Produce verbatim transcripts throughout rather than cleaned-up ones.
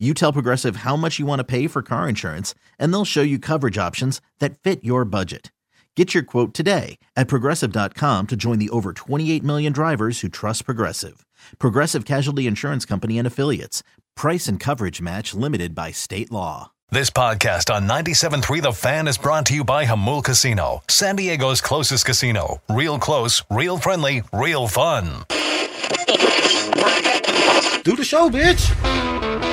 You tell Progressive how much you want to pay for car insurance, and they'll show you coverage options that fit your budget. Get your quote today at Progressive dot com to join the over twenty-eight million drivers who trust Progressive. Progressive Casualty Insurance Company and Affiliates. Price and coverage match limited by state law. This podcast on ninety-seven point three The Fan is brought to you by Hamul Casino, San Diego's closest casino. Real close, real friendly, real fun. Do the show, bitch.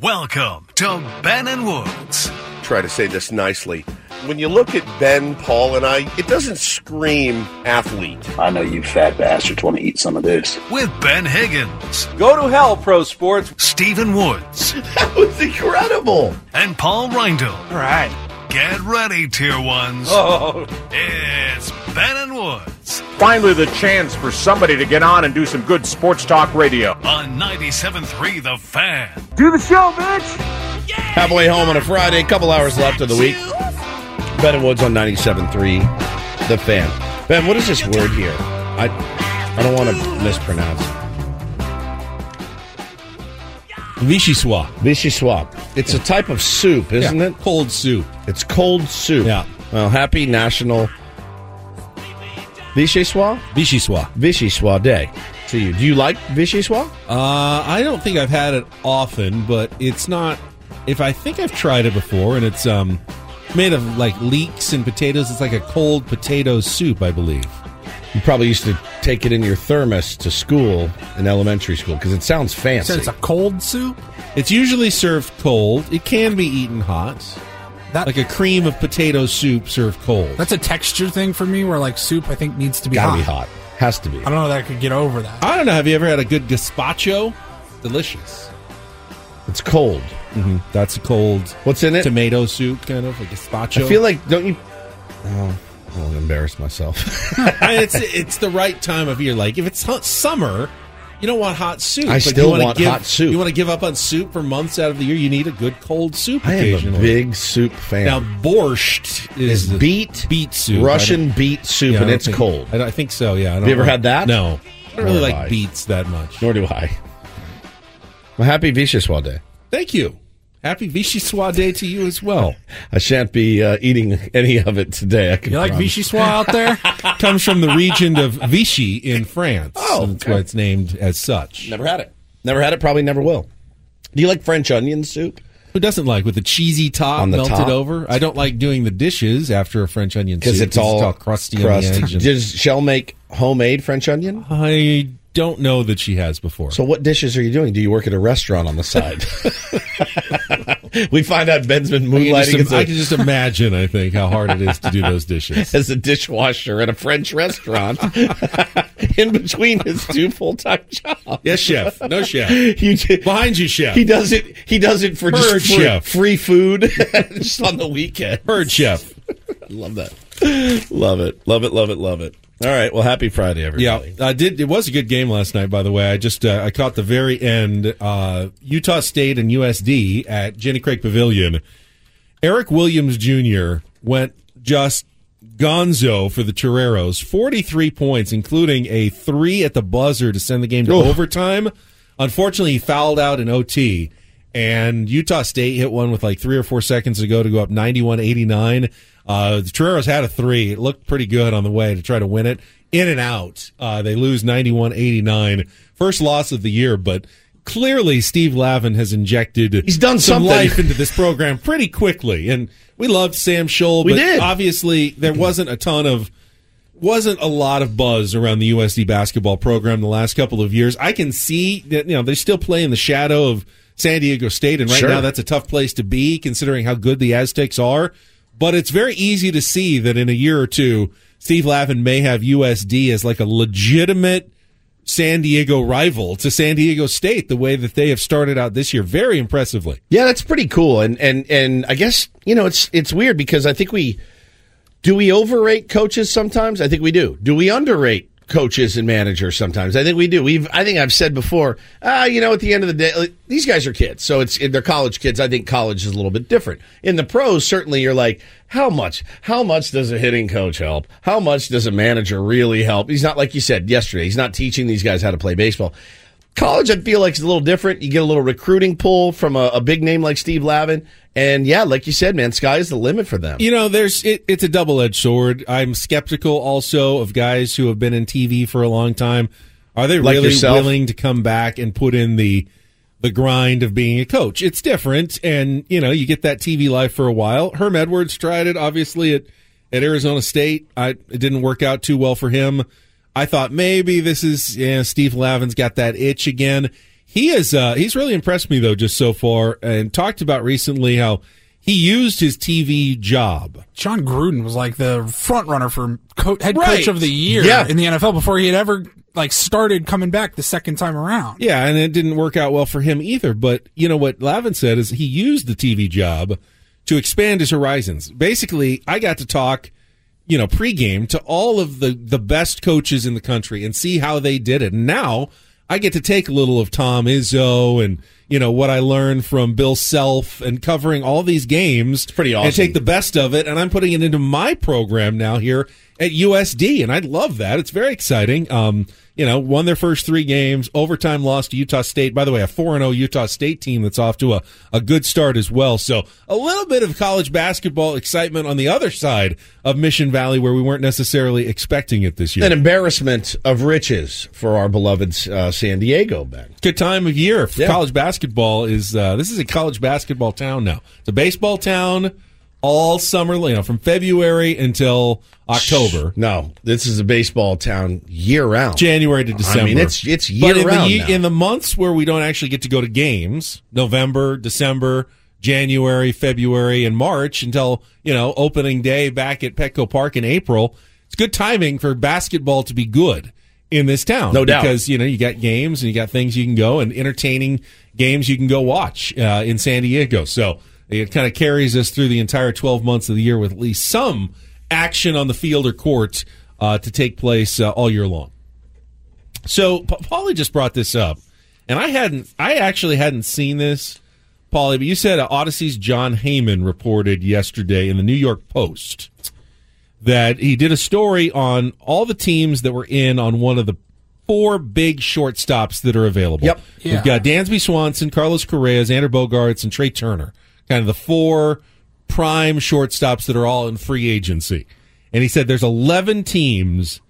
Welcome to Ben and Woods. Try to say this nicely. When you look at Ben, Paul, and I, it doesn't scream athlete. I know you fat bastards want to eat some of this. With Ben Higgins. Go to hell, pro sports. Stephen Woods. That was incredible. And Paul Reindl. All right. Get ready, tier ones. Oh. It's Ben and Woods. Finally the chance for somebody to get on and do some good sports talk radio. On ninety-seven point three The Fan. Do the show, bitch. Yeah. Halfway home on a Friday. Couple hours left of the week. Ben and Woods on ninety-seven point three, The Fan. Ben, what is this word here? I I don't want to mispronounce it. Vichyssoise. Vichyssoise. It's a type of soup, isn't yeah. it? Cold soup. It's cold soup. Yeah. Well, happy National Vichyssoise? Vichyssoise. Vichyssoise Day to you. Do you like Vichyssoise? Uh, I don't think I've had it often, but it's not... If I think I've tried it before, and it's... um. made of like leeks and potatoes. It's like a cold potato soup, I believe. You probably used to take it in your thermos to school in elementary school because it sounds fancy. So it's a cold soup? It's usually served cold. It can be eaten hot. That, like a cream of potato soup served cold. That's a texture thing for me where like soup I think needs to be Gotta hot. Gotta be hot. Has to be. I don't know that I could get over that. I don't know. Have you ever had a good gazpacho? Delicious. It's cold. Mm-hmm. That's a cold. What's in it? Tomato soup, kind of like gazpacho. I feel like don't you? Oh, I'll embarrass myself. I mean, it's it's the right time of year. Like if it's hot summer, you don't want hot soup. I still you want give, hot soup. You want to give up on soup for months out of the year? You need a good cold soup. I am a big soup fan. Now borscht is, is beet beet soup, Russian beet soup, yeah, and it's think, cold. I, I think so. Yeah. I don't Have you ever really, had that? No. I don't Nor really like I. beets that much. Nor do I. Well, happy Vichyssoise Day. Thank you. Happy Vichyssoise Day to you as well. I shan't be uh, eating any of it today. I can you like promise. Vichyssoise out there? Comes from the region of Vichy in France. Oh, okay. That's why it's named as such. Never had it. Never had it, probably never will. Do you like French onion soup? Who doesn't like with the cheesy top on the melted top? Over? I don't like doing the dishes after a French onion soup. Because it's, it's all crusty crust. on the edge. Does Shell make homemade French onion? I don't know that she has before. So what dishes are you doing? Do you work at a restaurant on the side? We find out Ben's been moonlighting. I can, just, a, I can just imagine, I think, how hard it is to do those dishes. As a dishwasher at a French restaurant in between his two full-time jobs. Yes, chef. No, chef. You do, Behind you, chef. He does it He does it for Bird just free, chef. free food just on the weekend. Bird chef. Love that. Love it. Love it, love it, love it. All right. Well, happy Friday, everybody. Yeah, I did. It was a good game last night, by the way. I just uh, I caught the very end. Uh, Utah State and U S D at Jenny Craig Pavilion. Eric Williams Junior went just gonzo for the Toreros. forty-three points, including a three at the buzzer to send the game to oh. overtime. Unfortunately, he fouled out in O T, and Utah State hit one with like three or four seconds to go to go up ninety-one eighty-nine. Uh, the Toreros had a three. It looked pretty good on the way to try to win it. In and out. Uh, they lose ninety-one eighty-nine. First loss of the year, but clearly Steve Lavin has injected He's done some something. life into this program pretty quickly. And we loved Sam Scholl, we but did. obviously there wasn't a ton of, wasn't a lot of buzz around the U S D basketball program the last couple of years. I can see that, you know, they still play in the shadow of San Diego State. And right sure. now that's a tough place to be considering how good the Aztecs are. But it's very easy to see that in a year or two, Steve Lavin may have U S D as like a legitimate San Diego rival to San Diego State the way that they have started out this year very impressively. Yeah, that's pretty cool. And and and I guess, you know, it's it's weird because I think we do we overrate coaches sometimes? I think we do. Do we underrate coaches and managers sometimes? I think we do. We've I think I've said before, uh, you know, at the end of the day, like, these guys are kids. So it's they're college kids. I think college is a little bit different. In the pros, certainly you're like, how much? How much does a hitting coach help? How much does a manager really help? He's not, like you said yesterday, he's not teaching these guys how to play baseball. College, I feel like, is a little different. You get a little recruiting pull from a, a big name like Steve Lavin. And, yeah, like you said, man, sky is the limit for them. You know, there's it, it's a double-edged sword. I'm skeptical also of guys who have been in T V for a long time. Are they like really yourself? willing to come back and put in the the grind of being a coach? It's different, and, you know, you get that T V life for a while. Herm Edwards tried it, obviously, at, at Arizona State. I, it didn't work out too well for him. I thought maybe this is yeah, Steve Lavin's got that itch again. He is uh, he's really impressed me though just so far, and talked about recently how he used his T V job. John Gruden was like the front runner for co- head right. coach of the year yeah. in the N F L before he had ever like started coming back the second time around. Yeah, and it didn't work out well for him either. But you know what Lavin said is he used the T V job to expand his horizons. Basically, I got to talk. You know, pregame to all of the, the best coaches in the country and see how they did it. And now I get to take a little of Tom Izzo and, you know, what I learned from Bill Self and covering all these games. It's pretty awesome. And take the best of it. And I'm putting it into my program now here at U S D. And I love that. It's very exciting. Um, you know, won their first three games, overtime loss to Utah State. By the way, a four and oh Utah State team that's off to a, a good start as well. So a little bit of college basketball excitement on the other side of Mission Valley where we weren't necessarily expecting it this year. An embarrassment of riches for our beloved uh, San Diego back. Good time of year for yeah. college basketball. Is uh, this is a college basketball town now. It's a baseball town. All summer, you know, from February until October. No, this is a baseball town year-round. January to December. I mean, it's it's year-round But in the, in the months where we don't actually get to go to games, November, December, January, February, and March until, you know, opening day back at Petco Park in April, it's good timing for basketball to be good in this town. No doubt. Because, you know, you got games and you got things you can go and entertaining games you can go watch uh, in San Diego. So... It kind of carries us through the entire twelve months of the year with at least some action on the field or court uh, to take place uh, all year long. So, P- Paulie just brought this up, and I hadn't, I actually hadn't seen this, Paulie, but you said uh, Odyssey's John Heyman reported yesterday in the New York Post that he did a story on all the teams that were in on one of the four big shortstops that are available. Yep. Yeah. We've got Dansby Swanson, Carlos Correa, Xander Bogaerts, and Trey Turner. Kind of the four prime shortstops that are all in free agency. And he said there's eleven teams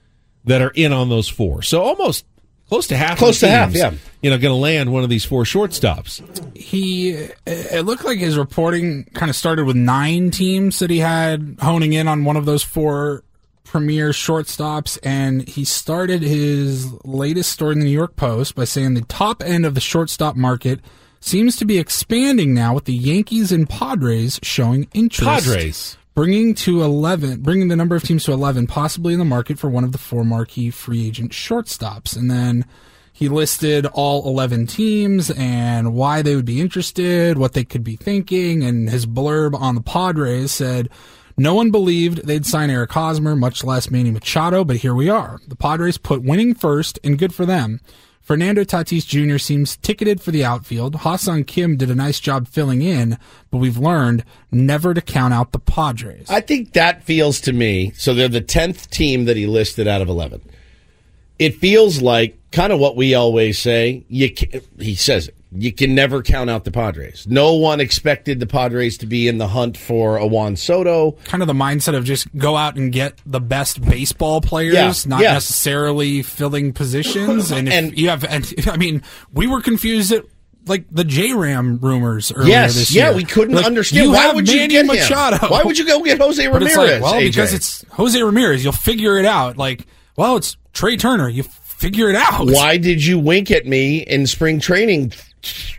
that are in on those four. So almost close to half. Close to half, yeah. You know, going to land one of these four shortstops. He, it looked like his reporting kind of started with nine teams that he had honing in on one of those four premier shortstops, and he started his latest story in the New York Post by saying the top end of the shortstop market seems to be expanding now with the Yankees and Padres showing interest. Padres. Bringing to eleven, bringing the number of teams to eleven, possibly in the market for one of the four marquee free agent shortstops. And then he listed all eleven teams and why they would be interested, what they could be thinking, and his blurb on the Padres said, no one believed they'd sign Eric Hosmer, much less Manny Machado, but here we are. The Padres put winning first, and good for them. Fernando Tatis Junior seems ticketed for the outfield. Ha-Sung Kim did a nice job filling in, but we've learned never to count out the Padres. I think that feels to me, so they're the tenth team that he listed out of eleven. It feels like kind of what we always say. You can, he says it. You can never count out the Padres. No one expected the Padres to be in the hunt for a Juan Soto. Kind of the mindset of just go out and get the best baseball players, yeah, not yeah. necessarily filling positions. And, if and you have, and, I mean, we were confused at like the J-Ram rumors earlier yes, this year. Yeah, we couldn't like, understand. Why would Manny you get Machado? Him? Why would you go get Jose Ramirez? But it's like, well, A J. Because it's Jose Ramirez. You'll figure it out. Like, well, it's Trey Turner. You figure it out. Why did you wink at me in spring training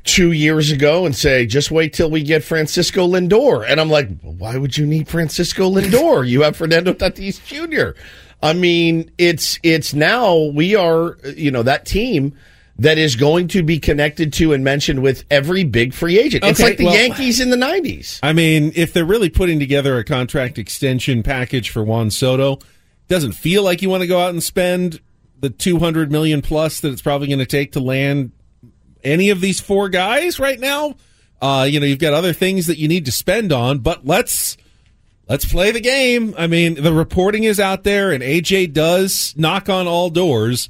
two years ago and say, just wait till we get Francisco Lindor? And I'm like, why would you need Francisco Lindor? You have Fernando Tatis Junior I mean, it's it's now we are, you know, that team that is going to be connected to and mentioned with every big free agent. Okay, it's like the well, Yankees in the nineties. I mean, if they're really putting together a contract extension package for Juan Soto, doesn't feel like you want to go out and spend the two hundred million dollars plus that it's probably going to take to land any of these four guys right now. Uh, you know, you've got other things that you need to spend on, but let's let's play the game. I mean, the reporting is out there, and A J does knock on all doors.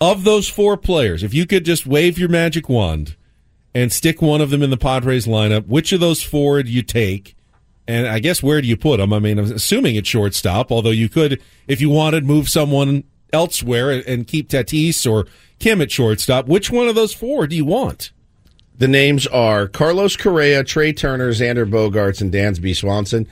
Of those four players, if you could just wave your magic wand and stick one of them in the Padres lineup, which of those four do you take? And I guess where do you put them? I mean, I'm assuming it's shortstop, although you could, if you wanted, move someone elsewhere and keep Tatis or Kim at shortstop. Which one of those four do you want? The names are Carlos Correa, Trey Turner, Xander Bogaerts, and Dansby Swanson.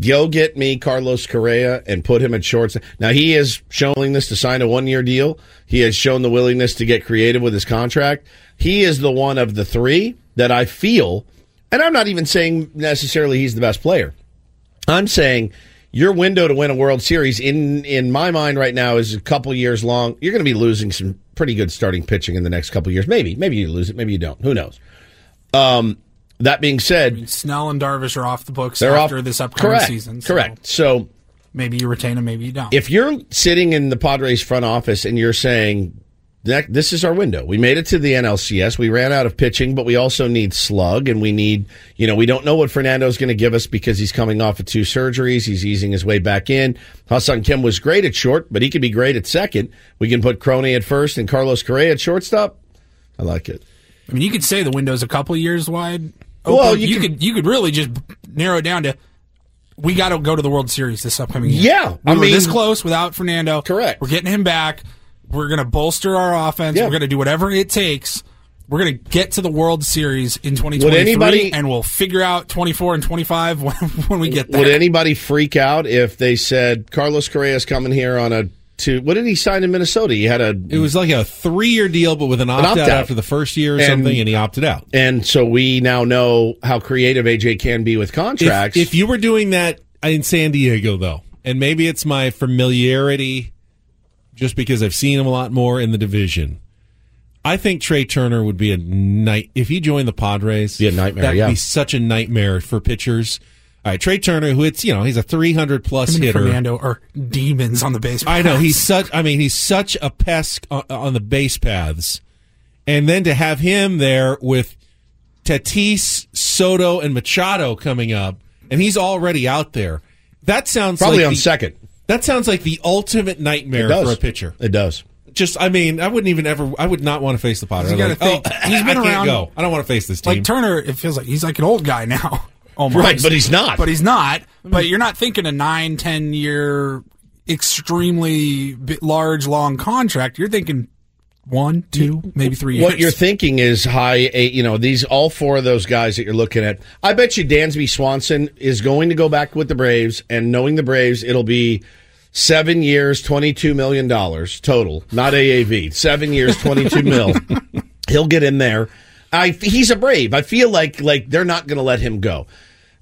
Go get me Carlos Correa and put him at shortstop. Now, he is showing this to sign a one-year deal. He has shown the willingness to get creative with his contract. He is the one of the three that I feel, and I'm not even saying necessarily he's the best player. I'm saying your window to win a World Series, in in my mind right now, is a couple years long. You're going to be losing some pretty good starting pitching in the next couple years. Maybe. Maybe you lose it. Maybe you don't. Who knows? Um That being said, I mean, Snell and Darvish are off the books after off, this upcoming correct, season. So correct. So maybe you retain them, maybe you don't. If you're sitting in the Padres front office and you're saying, this is our window. We made it to the N L C S. We ran out of pitching, but we also need slug, and we need, you know, we don't know what Fernando's going to give us because he's coming off of two surgeries. He's easing his way back in. Ha-Sung Kim was great at short, but he could be great at second. We can put Crone at first and Carlos Correa at shortstop. I like it. I mean, you could say the window's a couple of years wide. Open. Well, you, you could, could you could really just narrow it down to we got to go to the World Series this upcoming year. Yeah, we I were mean, this close without Fernando. Correct. We're getting him back. We're going to bolster our offense. Yeah. We're going to do whatever it takes. We're going to get to the World Series in twenty twenty-three, would anybody, and we'll figure out twenty-four and twenty-five when, when we get there. Would anybody freak out if they said Carlos Correa's coming here on a To what did he sign in Minnesota? He had a it was like a three year deal, but with an opt, an opt out, out after the first year or and, something, and he opted out. And so we now know how creative A J can be with contracts. If, if you were doing that in San Diego, though, and maybe it's my familiarity, just because I've seen him a lot more in the division, I think Trey Turner would be a night if he joined the Padres. Be a nightmare. That'd yeah. be such a nightmare for pitchers. All right, Trey Turner, who it's you know he's a three hundred plus hitter. Fernando are demons on the base. I know he's such. I mean, he's such a pest on, on the base paths, and then to have him there with Tatis, Soto, and Machado coming up, and he's already out there. That sounds probably like on the, second. That sounds like the ultimate nightmare for a pitcher. It does. Just, I mean, I wouldn't even ever. I would not want to face the Padres. You got to think. Oh, he's been I around. Can't go. I don't want to face this team. Like Turner, it feels like he's like an old guy now. Almost. Right, but he's not. But he's not. But you're not thinking a nine, ten-year, extremely large, long contract. You're thinking one, two, maybe three years. What you're thinking is high, eight, you know, these all four of those guys that you're looking at. I bet you Dansby Swanson is going to go back with the Braves, and knowing the Braves, it'll be seven years, twenty-two million dollars total, not A A V. Seven years, twenty-two mil. He'll get in there. I, he's a Brave. I feel like like they're not going to let him go.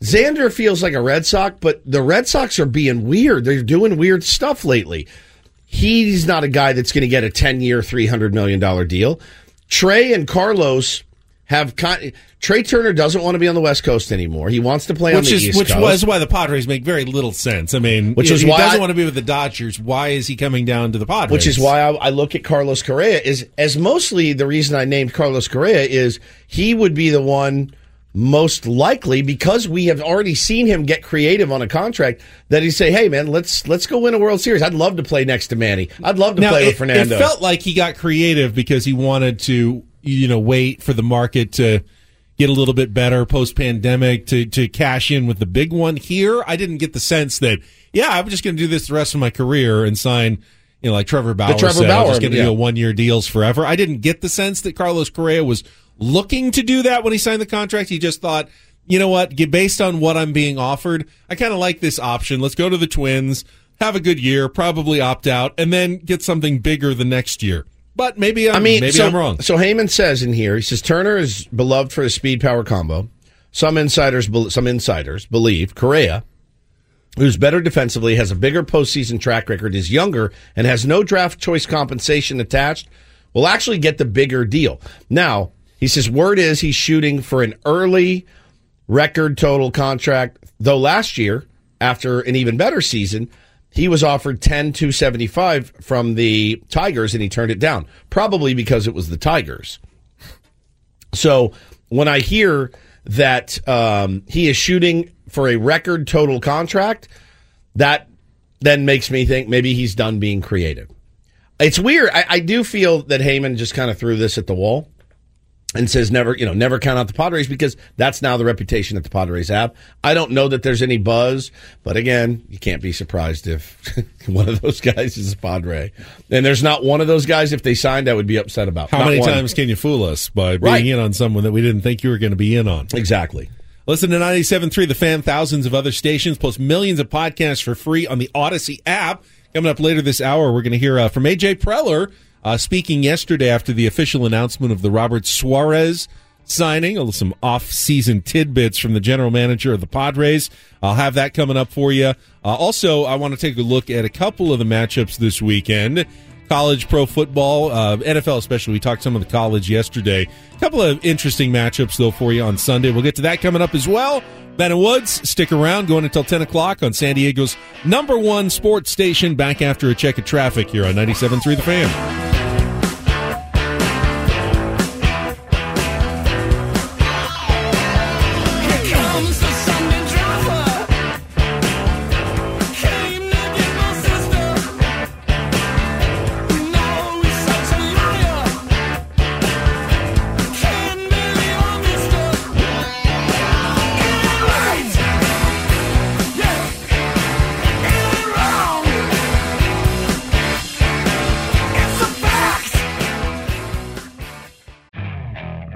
Xander feels like a Red Sox, but the Red Sox are being weird. They're doing weird stuff lately. He's not a guy that's going to get a ten-year, three hundred million dollars deal. Trey and Carlos have con- Trey Turner doesn't want to be on the West Coast anymore. He wants to play which on the is, East which Coast. Which was why the Padres make very little sense. I mean, which if is he why doesn't I, want to be with the Dodgers, why is he coming down to the Padres? Which is why I, I look at Carlos Correa is as mostly the reason I named Carlos Correa is he would be the one most likely because we have already seen him get creative on a contract that he'd say, hey, man, let's let's go win a World Series. I'd love to play next to Manny. I'd love to now, play it, with Fernando. It felt like he got creative because he wanted to you know, wait for the market to get a little bit better post-pandemic to, to cash in with the big one here. I didn't get the sense that, yeah, I'm just going to do this the rest of my career and sign, you know, like Trevor Bauer Trevor said, Bauer, I'm just going to yeah. do a one-year deals forever. I didn't get the sense that Carlos Correa was looking to do that when he signed the contract. He just thought, you know what, based on what I'm being offered, I kind of like this option. Let's go to the Twins, have a good year, probably opt out, and then get something bigger the next year. But maybe I'm, I mean, maybe so, I'm wrong. So Heyman says in here, he says, Turner is beloved for his speed-power combo. Some insiders, some insiders believe Correa who's better defensively, has a bigger postseason track record, is younger, and has no draft choice compensation attached, will actually get the bigger deal. Now, he says word is he's shooting for an early record total contract, though last year, after an even better season, he was offered ten two seventy-five from the Tigers, and he turned it down, probably because it was the Tigers. So when I hear that um, he is shooting for a record total contract, that then makes me think maybe he's done being creative. It's weird. I, I do feel that Heyman just kind of threw this at the wall and says never, you know, never count out the Padres, because that's now the reputation that the Padres have. I don't know that there's any buzz, but again, you can't be surprised if one of those guys is a Padre. And there's not one of those guys, if they signed, I would be upset about. How not many one. times can you fool us by being right. in on someone that we didn't think you were going to be in on? Exactly. Listen to ninety-seven point three The Fan, thousands of other stations, plus millions of podcasts for free on the Odyssey app. Coming up later this hour, we're going to hear uh, from A J Preller, Uh, speaking yesterday after the official announcement of the Robert Suarez signing, some off-season tidbits from the general manager of the Padres. I'll have that coming up for you. Uh, also, I want to take a look at a couple of the matchups this weekend. College, pro football, uh, N F L especially. We talked some of the college yesterday. A couple of interesting matchups, though, for you on Sunday. We'll get to that coming up as well. Ben and Woods, stick around. Going until ten o'clock on San Diego's number one sports station. Back after a check of traffic here on ninety-seven point three The Fan.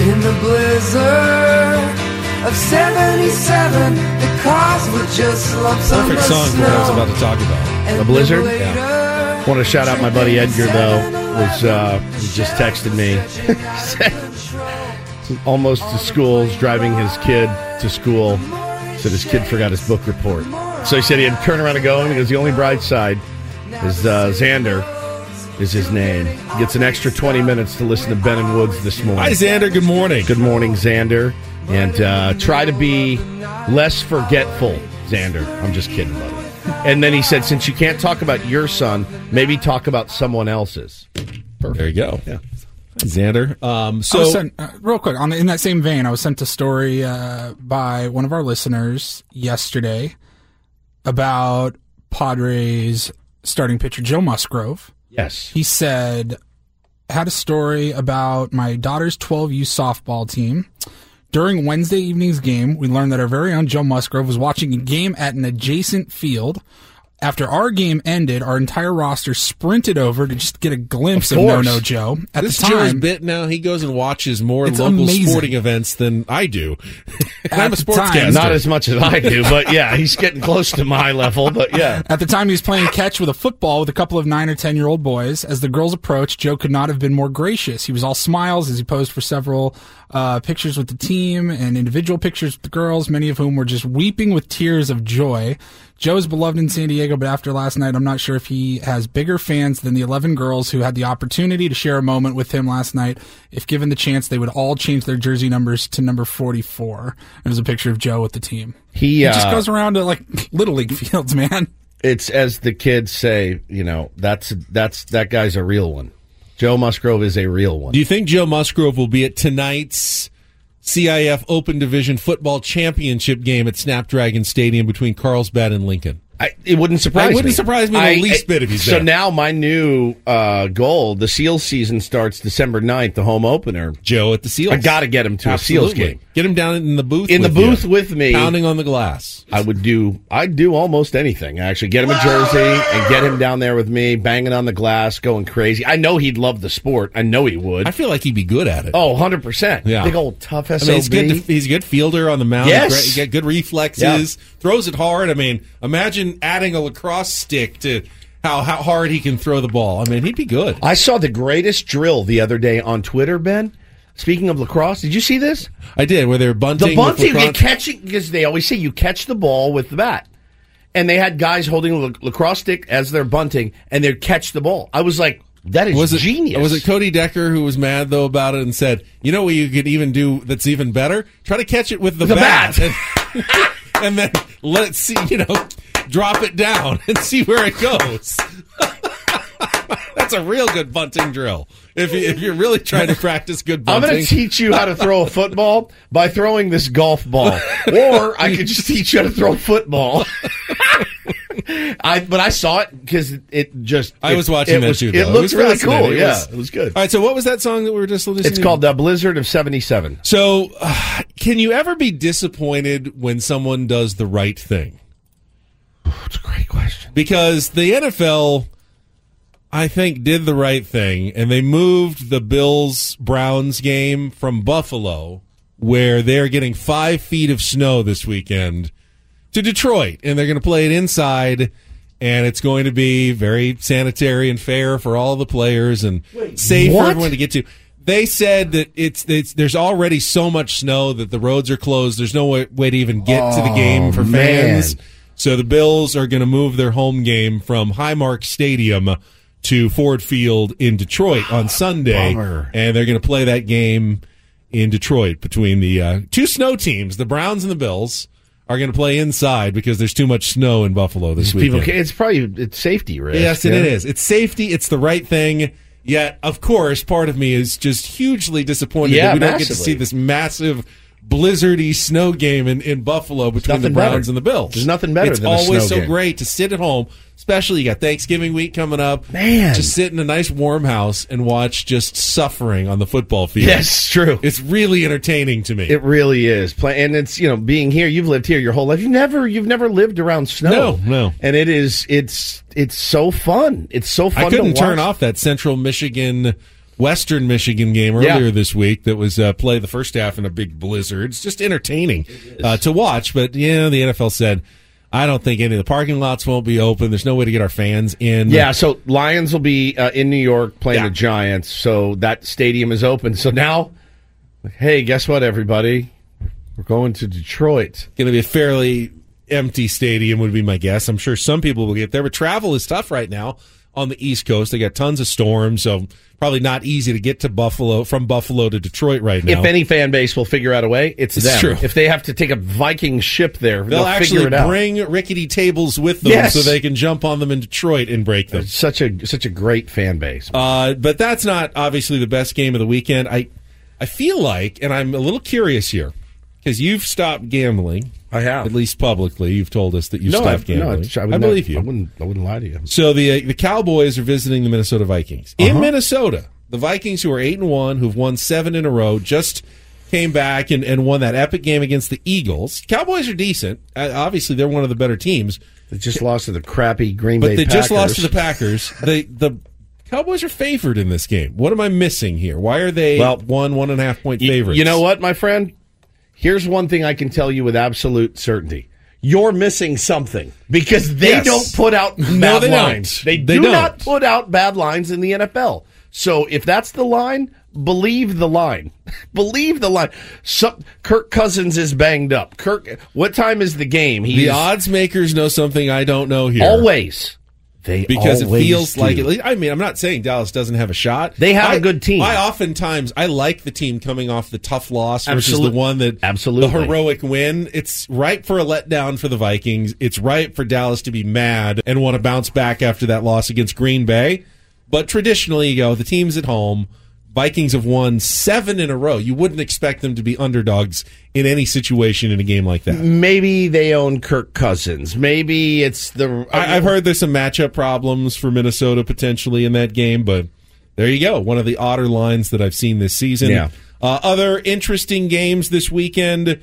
In the blizzard of seventy-seven, the cars were just lumps of snow. Perfect song for what I was about to talk about. The blizzard? Yeah. Want to shout out my buddy Edgar, though. Was uh, he just texted me. Almost to school's driving his kid to school. Said his kid forgot his book report. So he said he had to turn around and go home because the only bright side is uh, Xander. Is his name. He gets an extra twenty minutes to listen to Ben and Woods this morning. Hi, Xander. Good morning. Good morning, Xander. And uh, try to be less forgetful, Xander. I'm just kidding, buddy. And then he said, since you can't talk about your son, maybe talk about someone else's. Perfect. There you go. Yeah. Xander. Um, so, sent, uh, real quick, on the, in that same vein, I was sent a story uh, by one of our listeners yesterday about Padres starting pitcher Joe Musgrove. Yes. He said, had a story about my daughter's twelve U softball team. During Wednesday evening's game, we learned that our very own Joe Musgrove was watching a game at an adjacent field. after our game ended, our entire roster sprinted over to just get a glimpse of, of No-No Joe. At this the time, Joe's bit now, he goes and watches more local amazing. sporting events than I do. I'm a sportscaster. Not as much as I do, but yeah, he's getting close to my level, but yeah. At the time, he was playing catch with a football with a couple of nine or ten-year-old boys. As the girls approached, Joe could not have been more gracious. He was all smiles as he posed for several uh, pictures with the team and individual pictures with the girls, many of whom were just weeping with tears of joy. Joe's beloved in San Diego, but after last night, I'm not sure if he has bigger fans than the eleven girls who had the opportunity to share a moment with him last night. If given the chance, they would all change their jersey numbers to number forty-four. There's a picture of Joe with the team. He, uh, he just goes around to, like, Little League fields, man. It's, as the kids say, you know, that's that's that guy's a real one. Joe Musgrove is a real one. Do you think Joe Musgrove will be at tonight's C I F Open Division Football Championship game at Snapdragon Stadium between Carlsbad and Lincoln? I, it wouldn't surprise me. It wouldn't me. surprise me I, the least I, bit if he's so there. So now my new uh, goal, the Seals season starts December ninth, the home opener. Joe at the Seals. I got to get him to Absolutely. a Seals game. Get him down in the booth in with the booth you, with me. Pounding on the glass. I would do I'd do almost anything, actually. Get him a jersey and get him down there with me, banging on the glass, going crazy. I know he'd love the sport. I know he would. I feel like he'd be good at it. Oh, one hundred percent. Yeah. Big old tough S O B. I mean, he's, good to, he's a good fielder on the mound. Yes. He's got good reflexes. Yeah. Throws it hard. I mean, imagine adding a lacrosse stick to how, how hard he can throw the ball. I mean, he'd be good. I saw the greatest drill the other day on Twitter, Ben. Speaking of lacrosse, did you see this? I did, where they were bunting. The bunting, they catch it, because they always say you catch the ball with the bat. And they had guys holding a lac- lacrosse stick as they're bunting, and they'd catch the ball. I was like, that is was it, genius. Was it Cody Decker who was mad, though, about it and said, you know what you could even do that's even better? Try to catch it with the, the bat. bat. And, and then let it see, you know, drop it down and see where it goes. That's a real good bunting drill. If, you, if you're really trying to practice good bunting. I'm going to teach you how to throw a football by throwing this golf ball. Or I could just teach you how to throw football. I, but I saw it because it just... I it, was watching it that was, too, though. It looked it really cool, yeah. It was, it was good. All right, so what was that song that we were just listening to? It's called uh, Blizzard of seventy-seven. So uh, can you ever be disappointed when someone does the right thing? It's a great question. Because the N F L, I think, did the right thing, and they moved the Bills-Browns game from Buffalo, where they're getting five feet of snow this weekend, to Detroit, and they're going to play it inside, and it's going to be very sanitary and fair for all the players and Wait, safe what? for everyone to get to. They said that it's, it's there's already so much snow that the roads are closed. There's no way, way to even get oh, to the game for fans. Man. So the Bills are going to move their home game from Highmark Stadium to Ford Field in Detroit on Sunday. Bummer. And they're going to play that game in Detroit between the uh, two snow teams, the Browns and the Bills, are going to play inside because there's too much snow in Buffalo this weekend. People, it's probably it's safety risk. Yes, yeah? it is. It's safety. It's the right thing. Yet, of course, part of me is just hugely disappointed yeah, that we massively. don't get to see this massive blizzardy snow game in, in Buffalo between the Browns better. and the Bills. There's nothing better it's than It's always a snow so game. great to sit at home, especially you got Thanksgiving week coming up. Man. Just sit in a nice warm house and watch just suffering on the football field. Yes, true. It's really entertaining to me. It really is. And it's, you know, being here, you've lived here your whole life. You've never you've never lived around snow. No, no. And it is it's it's so fun. It's so fun to watch. I couldn't turn off that Central Michigan Western Michigan game earlier yeah. this week that was uh, play the first half in a big blizzard. It's just entertaining uh, to watch. But, you know, the N F L said, I don't think any of the parking lots won't be open. There's no way to get our fans in. Yeah, so Lions will be uh, in New York playing yeah. the Giants. So that stadium is open. So now, hey, guess what, everybody? We're going to Detroit. Going to be a fairly empty stadium would be my guess. I'm sure some people will get there. But travel is tough right now on the East Coast. They got tons of storms, so probably not easy to get to Buffalo from Buffalo to Detroit right now. If any fan base will figure out a way, it's, it's them. True. If they have to take a Viking ship there, they'll, they'll actually figure it out. Bring rickety tables with them yes. so they can jump on them in Detroit and break them. It's such a such a great fan base. Uh, but that's not obviously the best game of the weekend. I I feel like, and I'm a little curious here, because you've stopped gambling. I have. At least publicly, you've told us that you've no, stopped gambling. No, I, I, would I believe not, you. I wouldn't, I wouldn't lie to you. So the uh, the Cowboys are visiting the Minnesota Vikings. Uh-huh. In Minnesota, the Vikings, who are eight and one, who've won seven in a row, just came back and, and won that epic game against the Eagles. Cowboys are decent. Obviously, they're one of the better teams. They just lost to the crappy Green Bay Packers. But they Packers. just lost to the Packers. They, the Cowboys are favored in this game. What am I missing here? Why are they well, one, one and a half point favorites? You know what, my friend? Here's one thing I can tell you with absolute certainty. You're missing something because they yes. don't put out bad no, they lines. Don't. They do they don't. not put out bad lines in the N F L. So if that's the line, believe the line. believe the line. Some, Kirk Cousins is banged up. Kirk, what time is the game? He's, the odds makers know something I don't know here. Always. They because always it feels do. like it. I mean, I'm not saying Dallas doesn't have a shot. They have I, a good team. I oftentimes I like the team coming off the tough loss versus Absolute, the one that absolutely. the heroic win. It's ripe for a letdown for the Vikings. It's ripe for Dallas to be mad and want to bounce back after that loss against Green Bay. But traditionally, you go, the team's at home. Vikings have won seven in a row. You wouldn't expect them to be underdogs in any situation in a game like that. Maybe they own Kirk Cousins. Maybe it's the... I, I've heard there's some matchup problems for Minnesota potentially in that game, but there you go. One of the odder lines that I've seen this season. Yeah. Uh, other interesting games this weekend...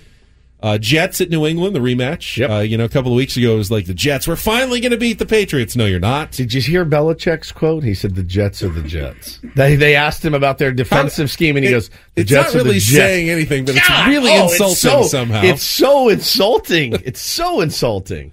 Uh, Jets at New England, the rematch. Yep. Uh, you know, a couple of weeks ago, it was like, the Jets, we're finally going to beat the Patriots. No, you're not. Did you hear Belichick's quote? He said, the Jets are the Jets. they they asked him about their defensive How, scheme, and he it, goes, the Jets are the Jets. It's not really saying anything, but it's God! really oh, insulting it's so, somehow. It's so insulting. it's so insulting.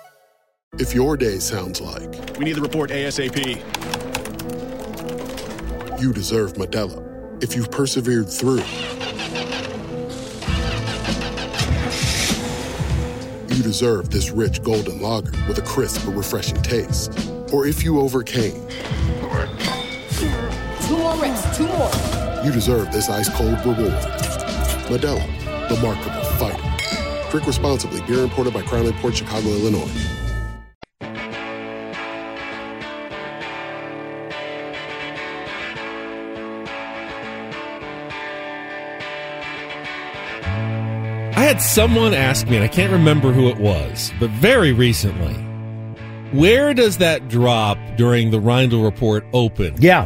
If your day sounds like... We need the report ASAP. You deserve Modelo. If you've persevered through... You deserve this rich golden lager with a crisp but refreshing taste. Or if you overcame... Two more reps, two more. You deserve this ice-cold reward. Modelo, the Remarkable Fighter. Drink responsibly. Beer imported by Crown Imports, Chicago, Illinois. Had someone ask me, and I can't remember who it was, but very recently, where does that drop during the Reindl Report open? Yeah.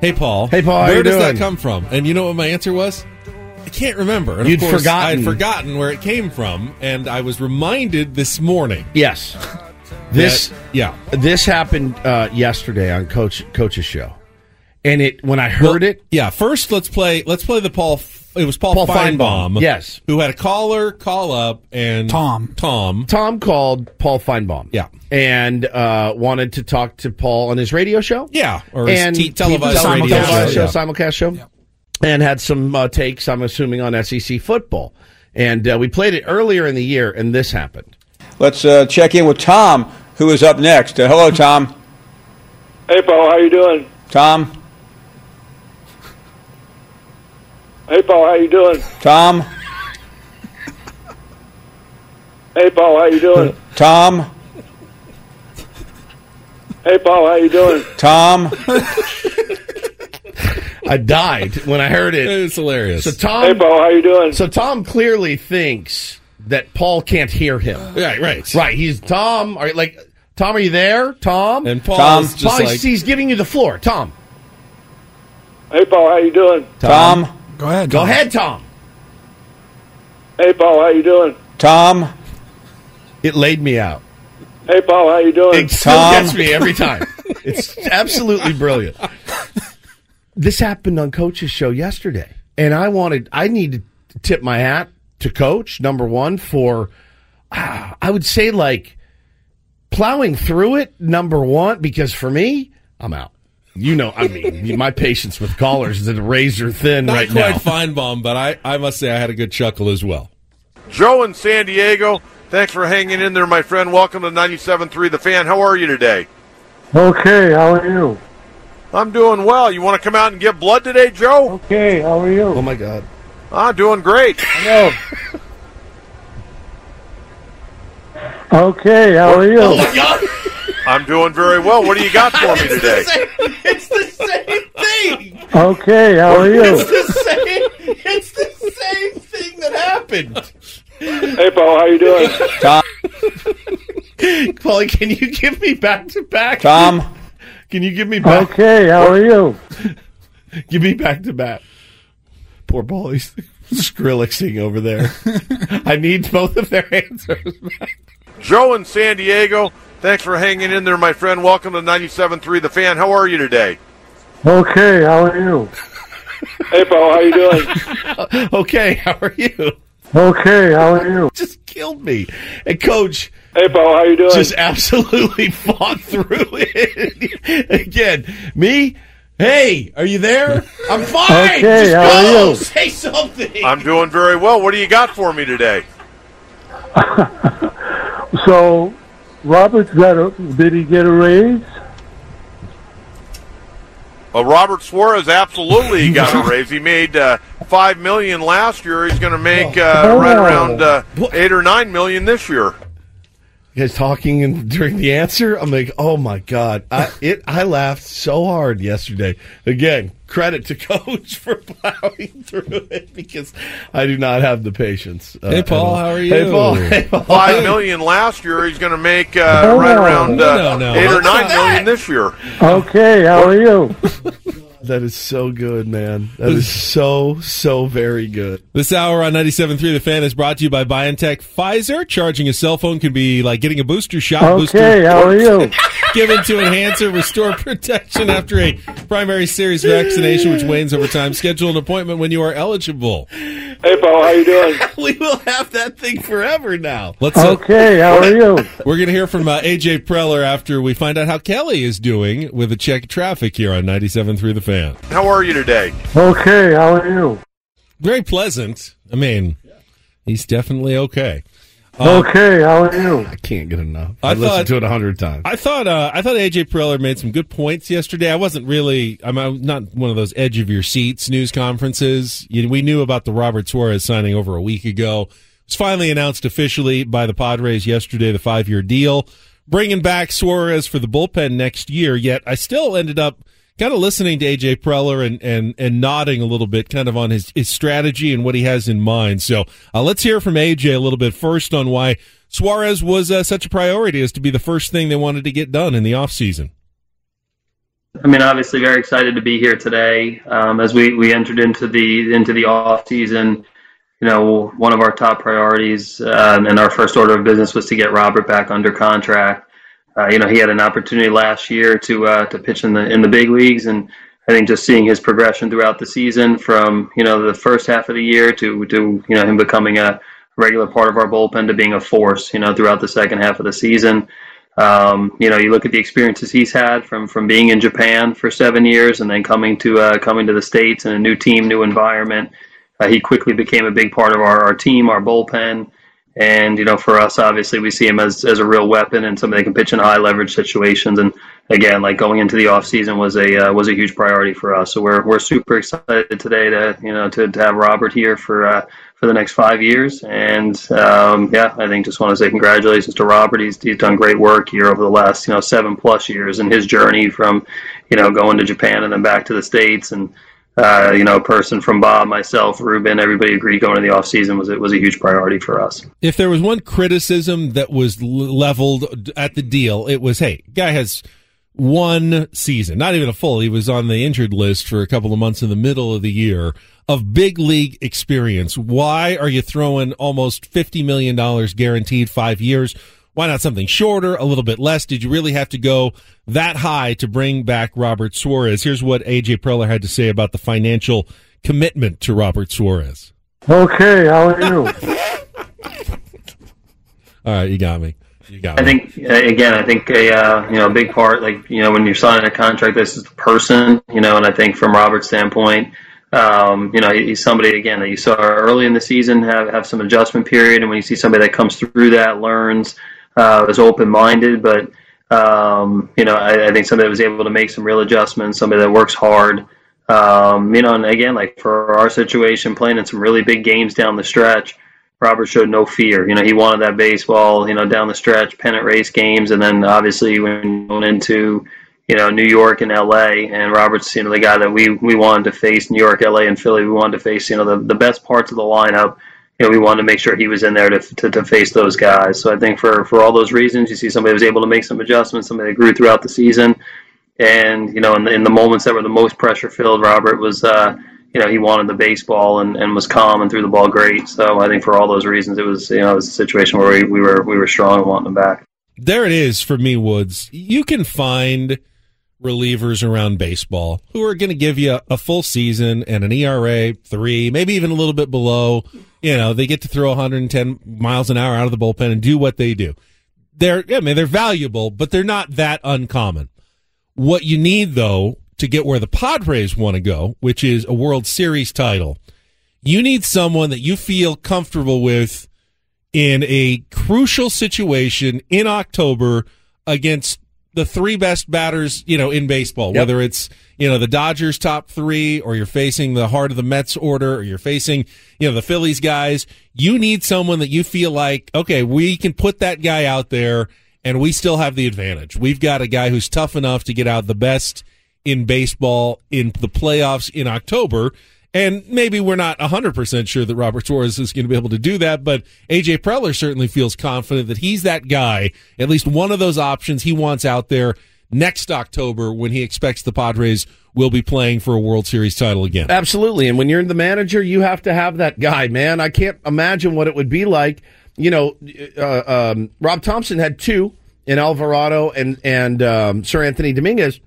Hey, Paul. Hey, Paul. Where does that come from? And you know what my answer was? I can't remember. And You'd of course, forgotten. I'd forgotten where it came from, and I was reminded this morning. Yes. This that, yeah. This happened uh, yesterday on Coach Coach's show, and it when I heard well, it. Yeah. First, let's play. Let's play the Paul. It was Paul, Paul Feinbaum, Feinbaum, yes, who had a caller call up and Tom, Tom, Tom called Paul Feinbaum, yeah, and uh, wanted to talk to Paul on his radio show, yeah, or his t- televised simulcast radio show, show yeah. simulcast show, yeah. and had some uh, takes. I'm assuming on S E C football, and uh, we played it earlier in the year, and this happened. Let's uh, check in with Tom, who is up next. Uh, hello, Tom. Hey, Paul. How you doing, Tom? Hey, Paul, how you doing? Tom? Hey, Paul, how you doing? Tom? Hey, Paul, how you doing? Tom? I died when I heard it. It was hilarious. So Tom, hey, Paul, how you doing? So Tom clearly thinks that Paul can't hear him. Right, right. Right, he's, Tom, are, like, Tom, are you there? Tom? And Paul's just Paul, like... He's, he's giving you the floor. Tom? Hey, Paul, how you doing? Tom? Tom? Go ahead, Tom. Go ahead, Tom. Hey, Paul, how you doing? Tom. It laid me out. Hey, Paul, how you doing? It still Tom. gets me every time. It's absolutely brilliant. This happened on Coach's show yesterday, and I wanted, I need to tip my hat to Coach, number one, for, uh, I would say, like, plowing through it, number one, because for me, I'm out. You know, I mean, my patience with callers is razor thin Not right now. Not quite Feinbaum, but I, I must say I had a good chuckle as well. Joe in San Diego, thanks for hanging in there, my friend. Welcome to ninety-seven point three The Fan. How are you today? Okay, how are you? I'm doing well. You want to come out and give blood today, Joe? Okay, how are you? Oh, my God. I'm doing great. I know. Okay, how are you? Oh, my God. I'm doing very well. What do you got for me today? It's the same, it's the same thing. Okay, how are you? It's the same. It's the same thing that happened. Hey, Paul, how you doing? Tom. Paul, can you give me back to back? Tom, can you give me back? Okay, how are you? Give me back to back. Poor Paul, he's Skrillexing over there. I need both of their answers back. Joe in San Diego. Thanks for hanging in there, my friend. Welcome to ninety-seven point three The Fan. How are you today? Okay, how are you? Hey, Paul, how you doing? Okay, how are you? Okay, how are you? Just killed me. And Coach... Hey, Paul, how you doing? Just absolutely fought through it. Again, me... Hey, are you there? I'm fine. Okay, just how go. Are you? Say something. I'm doing very well. What do you got for me today? So... Robert's got a, did he get a raise? Well, Robert Suarez absolutely got a raise. He made uh, five million last year. He's going to make uh, oh. right around uh, eight or nine million this year. You guys talking and during the answer, I'm like, oh my god! I it I laughed so hard yesterday. Again, credit to Coach for plowing through it because I do not have the patience. Uh, hey Paul, how are you? Hey Paul, hey, Paul. Five million last year. He's going to make uh, oh, right around uh, no, no, no. eight or nine million this year. Okay, how are you? That is so good, man. That is so, so very good. This hour on ninety-seven point three The Fan is brought to you by BioNTech Pfizer. Charging a cell phone can be like getting a booster shot. Okay, booster how are you? Given to enhance or restore protection after a primary series vaccination, which wanes over time. Schedule an appointment when you are eligible. Hey, Paul, how you doing? We will have that thing forever now. Let's okay, uh, how are you? We're going to hear from uh, A J Preller after we find out how Kelly is doing with a check traffic here on ninety-seven point three The Fan. How are you today? Okay, how are you? Very pleasant. I mean, he's definitely okay. Um, okay, how are you? I can't get enough. I, I listened to it a hundred times. I thought uh, I thought A J Preller made some good points yesterday. I wasn't really, I'm, I'm not one of those edge-of-your-seats news conferences. You, we knew about the Robert Suarez signing over a week ago. It was finally announced officially by the Padres yesterday, the five-year deal. Bringing back Suarez for the bullpen next year, yet I still ended up kind of listening to A J Preller and, and, and nodding a little bit kind of on his, his strategy and what he has in mind. So uh, let's hear from A J a little bit first on why Suarez was uh, such a priority as to be the first thing they wanted to get done in the offseason. I mean, obviously very excited to be here today. Um, as we, we entered into the into the offseason, you know, one of our top priorities uh, and our first order of business was to get Robert back under contract. Uh, you know, he had an opportunity last year to uh, to pitch in the in the big leagues, and I think just seeing his progression throughout the season, from you know the first half of the year to to you know him becoming a regular part of our bullpen to being a force, you know, throughout the second half of the season. Um, you know, you look at the experiences he's had from from being in Japan for seven years and then coming to uh, coming to the States and a new team, new environment. Uh, he quickly became a big part of our, our team, our bullpen. And, you know, for us, obviously, we see him as, as a real weapon and somebody that can pitch in high-leverage situations. And, again, like going into the offseason was a uh, was a huge priority for us. So we're we're super excited today to, you know, to, to have Robert here for uh, for the next five years. And, um, yeah, I think just want to say congratulations to Robert. He's he's done great work here over the last, you know, seven-plus years in his journey from, you know, going to Japan and then back to the States. And, uh, you know, a person from Bob, myself, Ruben, everybody agreed going into the offseason was it was a huge priority for us. If there was one criticism that was leveled at the deal, it was, hey, guy has one season, not even a full. He was on the injured list for a couple of months in the middle of the year of big league experience. Why are you throwing almost fifty million dollars guaranteed five years? Why not something shorter, a little bit less? Did you really have to go that high to bring back Robert Suarez? Here's what A J Preller had to say about the financial commitment to Robert Suarez. Okay, how are you? All right, you got me. You got me. I think, again, I think a uh, you know, big part, like, you know, when you're signing a contract, this is the person, you know, and I think from Robert's standpoint, Um, you know, he's somebody, again, that you saw early in the season have, have some adjustment period. And when you see somebody that comes through that, learns, Uh, was open-minded, but um, you know, I, I think somebody that was able to make some real adjustments, somebody that works hard. Um, you know, and again, like for our situation, playing in some really big games down the stretch, Robert showed no fear. You know, he wanted that baseball. You know, down the stretch, pennant race games, and then obviously when going into you know New York and L A, and Robert's you know the guy that we we wanted to face. New York, L A, and Philly, we wanted to face you know the, the best parts of the lineup. You know, we wanted to make sure he was in there to, to to face those guys. So I think for for all those reasons, you see somebody was able to make some adjustments, somebody that grew throughout the season, and you know, in the, in the moments that were the most pressure filled, Robert was, uh, you know, he wanted the baseball and, and was calm and threw the ball great. So I think for all those reasons, it was you know it was a situation where we, we were we were strong and wanting him back. There it is for me, Woods. You can find relievers around baseball who are going to give you a full season and an E R A three, maybe even a little bit below. You know, they get to throw one hundred ten miles an hour out of the bullpen and do what they do. They're, I mean, they're valuable, but they're not that uncommon. What you need, though, to get where the Padres want to go, which is a World Series title, you need someone that you feel comfortable with in a crucial situation in October against the three best batters, you know, in baseball, yep. whether it's, you know, the Dodgers top three, or you're facing the heart of the Mets order, or you're facing, you know, the Phillies guys, you need someone that you feel like, okay, we can put that guy out there and we still have the advantage. We've got a guy who's tough enough to get out the best in baseball in the playoffs in October. And maybe we're not one hundred percent sure that Robert Suarez is going to be able to do that, but A J Preller certainly feels confident that he's that guy, at least one of those options he wants out there next October when he expects the Padres will be playing for a World Series title again. Absolutely, and when you're the manager, you have to have that guy, man. I can't imagine what it would be like. You know, uh, um, Rob Thompson had two in Alvarado and, and um, Sir Anthony Dominguez.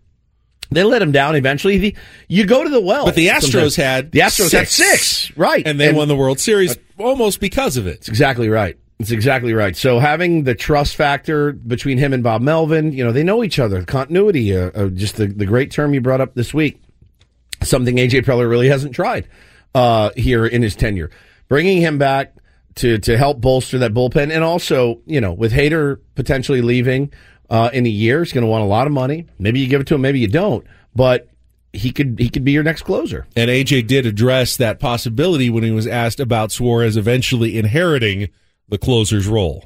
They let him down eventually. The, you go to the well. But the Astros sometimes. had The Astros six. had six, right. And they and, won the World Series uh, almost because of it. That's exactly right. That's exactly right. So having the trust factor between him and Bob Melvin, you know, they know each other. Continuity, uh, uh, just the, the great term you brought up this week, something A J Preller really hasn't tried uh, here in his tenure. Bringing him back to, to help bolster that bullpen, and also, you know, with Hader potentially leaving, Uh, in a year, he's going to want a lot of money. Maybe you give it to him, maybe you don't. But he could he could be your next closer. And A J did address that possibility when he was asked about Suarez eventually inheriting the closer's role.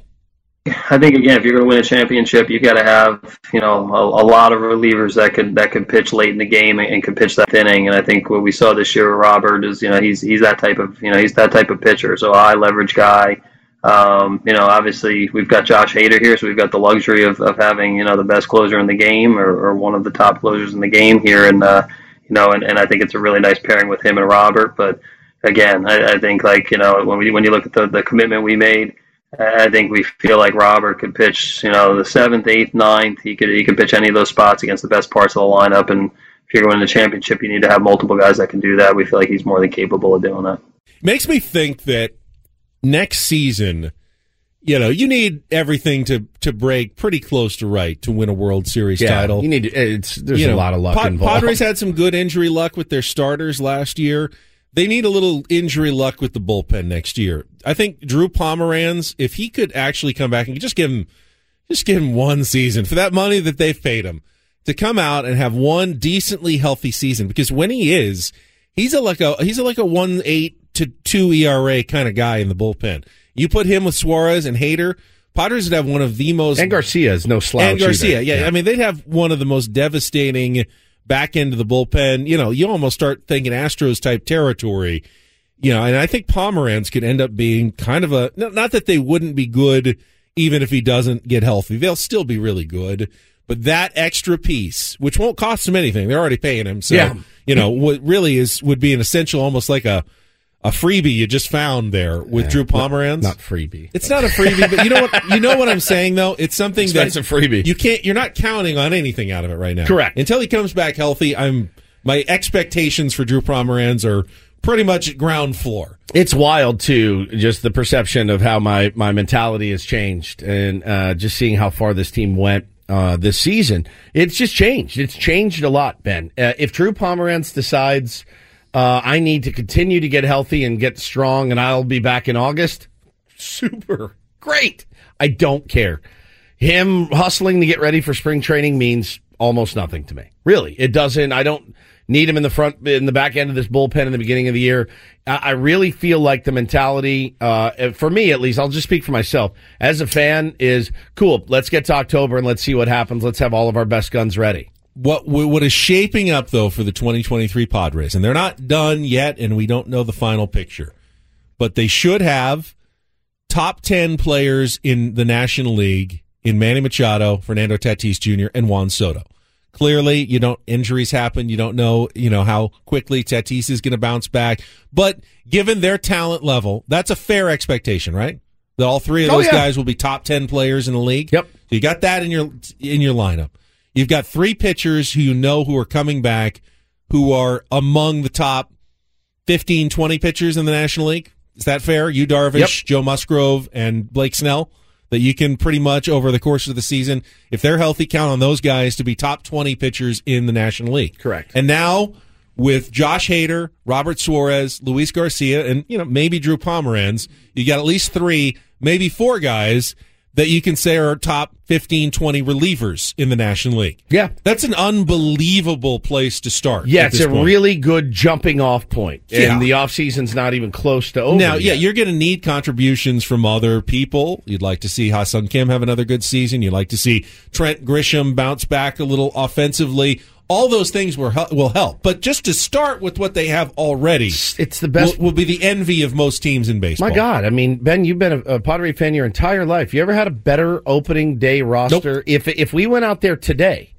I think again, if you're going to win a championship, you got to have you know a, a lot of relievers that could that could pitch late in the game and, and could pitch that inning. And I think what we saw this year with Robert is you know he's he's that type of you know he's that type of pitcher. So high leverage guy. Um, you know, obviously we've got Josh Hader here, so we've got the luxury of, of having, you know, the best closer in the game or, or one of the top closers in the game here. And, uh, you know, and, and I think it's a really nice pairing with him and Robert. But again, I, I think like, you know, when we, when you look at the, the commitment we made, I think we feel like Robert could pitch, you know, the seventh, eighth, ninth, he could, he could pitch any of those spots against the best parts of the lineup. And if you're going to the championship, you need to have multiple guys that can do that. We feel like he's more than capable of doing that. Makes me think that next season, you know, you need everything to, to break pretty close to right to win a World Series yeah, title. You need to, it's there's you know, a lot of luck pa- involved. Padres had some good injury luck with their starters last year. They need a little injury luck with the bullpen next year. I think Drew Pomeranz, if he could actually come back and just give him just give him one season for that money that they've paid him to come out and have one decently healthy season, because when he is, he's a like a he's a like a one eight. to two E R A kind of guy in the bullpen. You put him with Suarez and Hader, Padres would have one of the most... And Garcia is no slouch And Garcia, yeah, yeah. I mean, they'd have one of the most devastating back end of the bullpen. You know, you almost start thinking Astros-type territory. You know, and I think Pomeranz could end up being kind of a... Not that they wouldn't be good even if he doesn't get healthy. They'll still be really good. But that extra piece, which won't cost him anything. They're already paying him. So, yeah. you know, what really is would be an essential, almost like a... A freebie you just found there with yeah, Drew Pomeranz. Not, not freebie. It's not a freebie, but you know what you know what I'm saying though? It's something it's that's a freebie. You can't you're not counting on anything out of it right now. Correct. Until he comes back healthy, I'm my expectations for Drew Pomeranz are pretty much at ground floor. It's wild too, just the perception of how my, my mentality has changed and uh, just seeing how far this team went uh, this season. It's just changed. It's changed a lot, Ben. Uh, if Drew Pomeranz decides Uh, I need to continue to get healthy and get strong, and I'll be back in August. Super. Great. I don't care. Him hustling to get ready for spring training means almost nothing to me. Really. It doesn't. I don't need him in the front, in the back end of this bullpen in the beginning of the year. I, I really feel like the mentality, uh, for me at least, I'll just speak for myself, as a fan is, cool, let's get to October and let's see what happens. Let's have all of our best guns ready. What what is shaping up, though, for the twenty twenty-three Padres, and they're not done yet, and we don't know the final picture, but they should have top ten players in the National League in Manny Machado, Fernando Tatis Junior, and Juan Soto. Clearly, you don't injuries happen. You don't know, you know, how quickly Tatis is going to bounce back. But given their talent level, that's a fair expectation, right? That all three of those oh, yeah. guys will be top ten players in the league. Yep. So you got that in your in your lineup. You've got three pitchers who you know who are coming back who are among the top fifteen, twenty pitchers in the National League. Is that fair? You, Darvish, yep. Joe Musgrove, and Blake Snell, that you can pretty much over the course of the season, if they're healthy, count on those guys to be top twenty pitchers in the National League. Correct. And now with Josh Hader, Robert Suarez, Luis Garcia, and you know maybe Drew Pomeranz, you got at least three, maybe four guys that you can say are top fifteen, twenty relievers in the National League. Yeah. That's an unbelievable place to start. Yeah, it's a point. Really good jumping off point. Yeah. And the offseason's not even close to over. Now, yet. yeah, you're going to need contributions from other people. You'd like to see Ha-Sung Kim have another good season. You'd like to see Trent Grisham bounce back a little offensively. All those things will help. But just to start with what they have already, it's the best. Will, will be the envy of most teams in baseball. My God. I mean, Ben, you've been a, a Pottery fan your entire life. You ever had a better opening day roster? Nope. If if we went out there today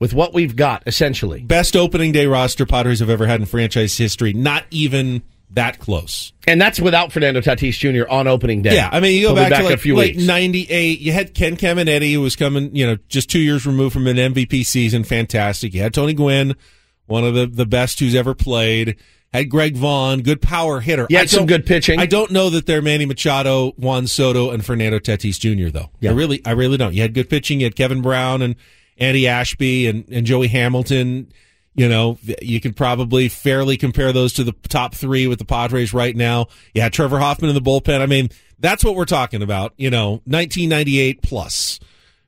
with what we've got, essentially. Best opening day roster Potteries have ever had in franchise history. Not even that close. And that's without Fernando Tatis Junior on opening day. Yeah, I mean, you go back, back to like, a few like ninety-eight. You had Ken Caminiti, who was coming, you know, just two years removed from an M V P season. Fantastic. You had Tony Gwynn, one of the, the best who's ever played. Had Greg Vaughn, good power hitter. Yeah, some good pitching. I don't know that they're Manny Machado, Juan Soto, and Fernando Tatis Junior, though. Yeah. I really I really don't. You had good pitching. You had Kevin Brown and Andy Ashby and, and Joey Hamilton. You know, you can probably fairly compare those to the top three with the Padres right now. Yeah, Trevor Hoffman in the bullpen. I mean, that's what we're talking about, you know, nineteen ninety-eight plus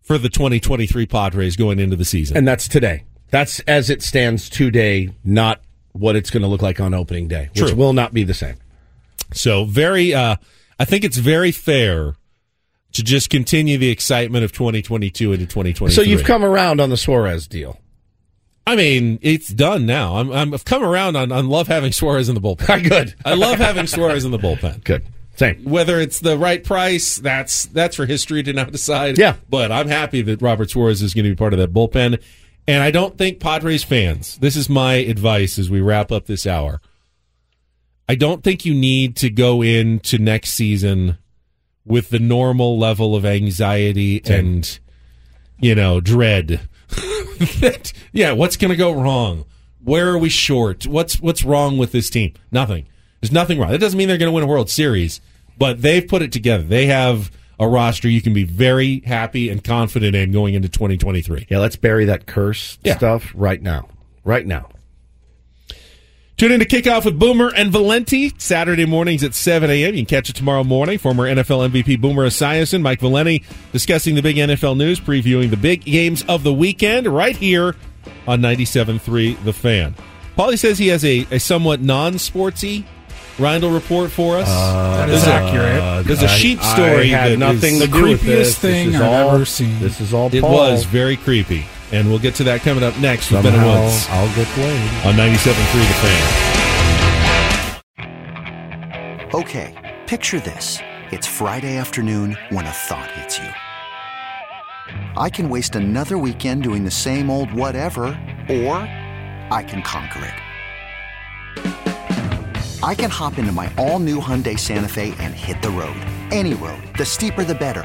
for the twenty twenty-three Padres going into the season. And that's today. That's as it stands today, not what it's going to look like on opening day, which True. will not be the same. So very, uh, I think it's very fair to just continue the excitement of twenty twenty-two into twenty twenty-three. So you've come around on the Suarez deal. I mean, it's done now. I'm, I'm, I've come around on, on love having Suarez in the bullpen. Good. I love having Suarez in the bullpen. Good. Same. Whether it's the right price, that's that's for history to now decide. Yeah. But I'm happy that Robert Suarez is going to be part of that bullpen. And I don't think Padres fans, this is my advice as we wrap up this hour, I don't think you need to go into next season with the normal level of anxiety Same. and, you know, dread. that, yeah, what's going to go wrong? Where are we short? What's what's wrong with this team? Nothing. There's nothing wrong. That doesn't mean they're going to win a World Series, but they've put it together. They have a roster you can be very happy and confident in going into twenty twenty-three. Yeah, let's bury that curse yeah. stuff right now. Right now. Tune in to Kickoff with Boomer and Valenti Saturday mornings at seven a.m. You can catch it tomorrow morning. Former N F L M V P Boomer Esiason, Mike Valenti discussing the big N F L news, previewing the big games of the weekend right here on ninety-seven point three The Fan. Paulie says he has a, a somewhat non-sportsy Reindl report for us. Uh, that is uh, accurate. There's a sheep story. I, I had that nothing is to the do with this. Creepiest thing I've all, ever seen. This is all Paul. It was very creepy. And we'll get to that coming up next with Ben and Woods. I'll get played. On ninety-seven point three The Fan. Okay, picture this. It's Friday afternoon when a thought hits you. I can waste another weekend doing the same old whatever, or I can conquer it. I can hop into my all-new Hyundai Santa Fe and hit the road. Any road. The steeper, the better.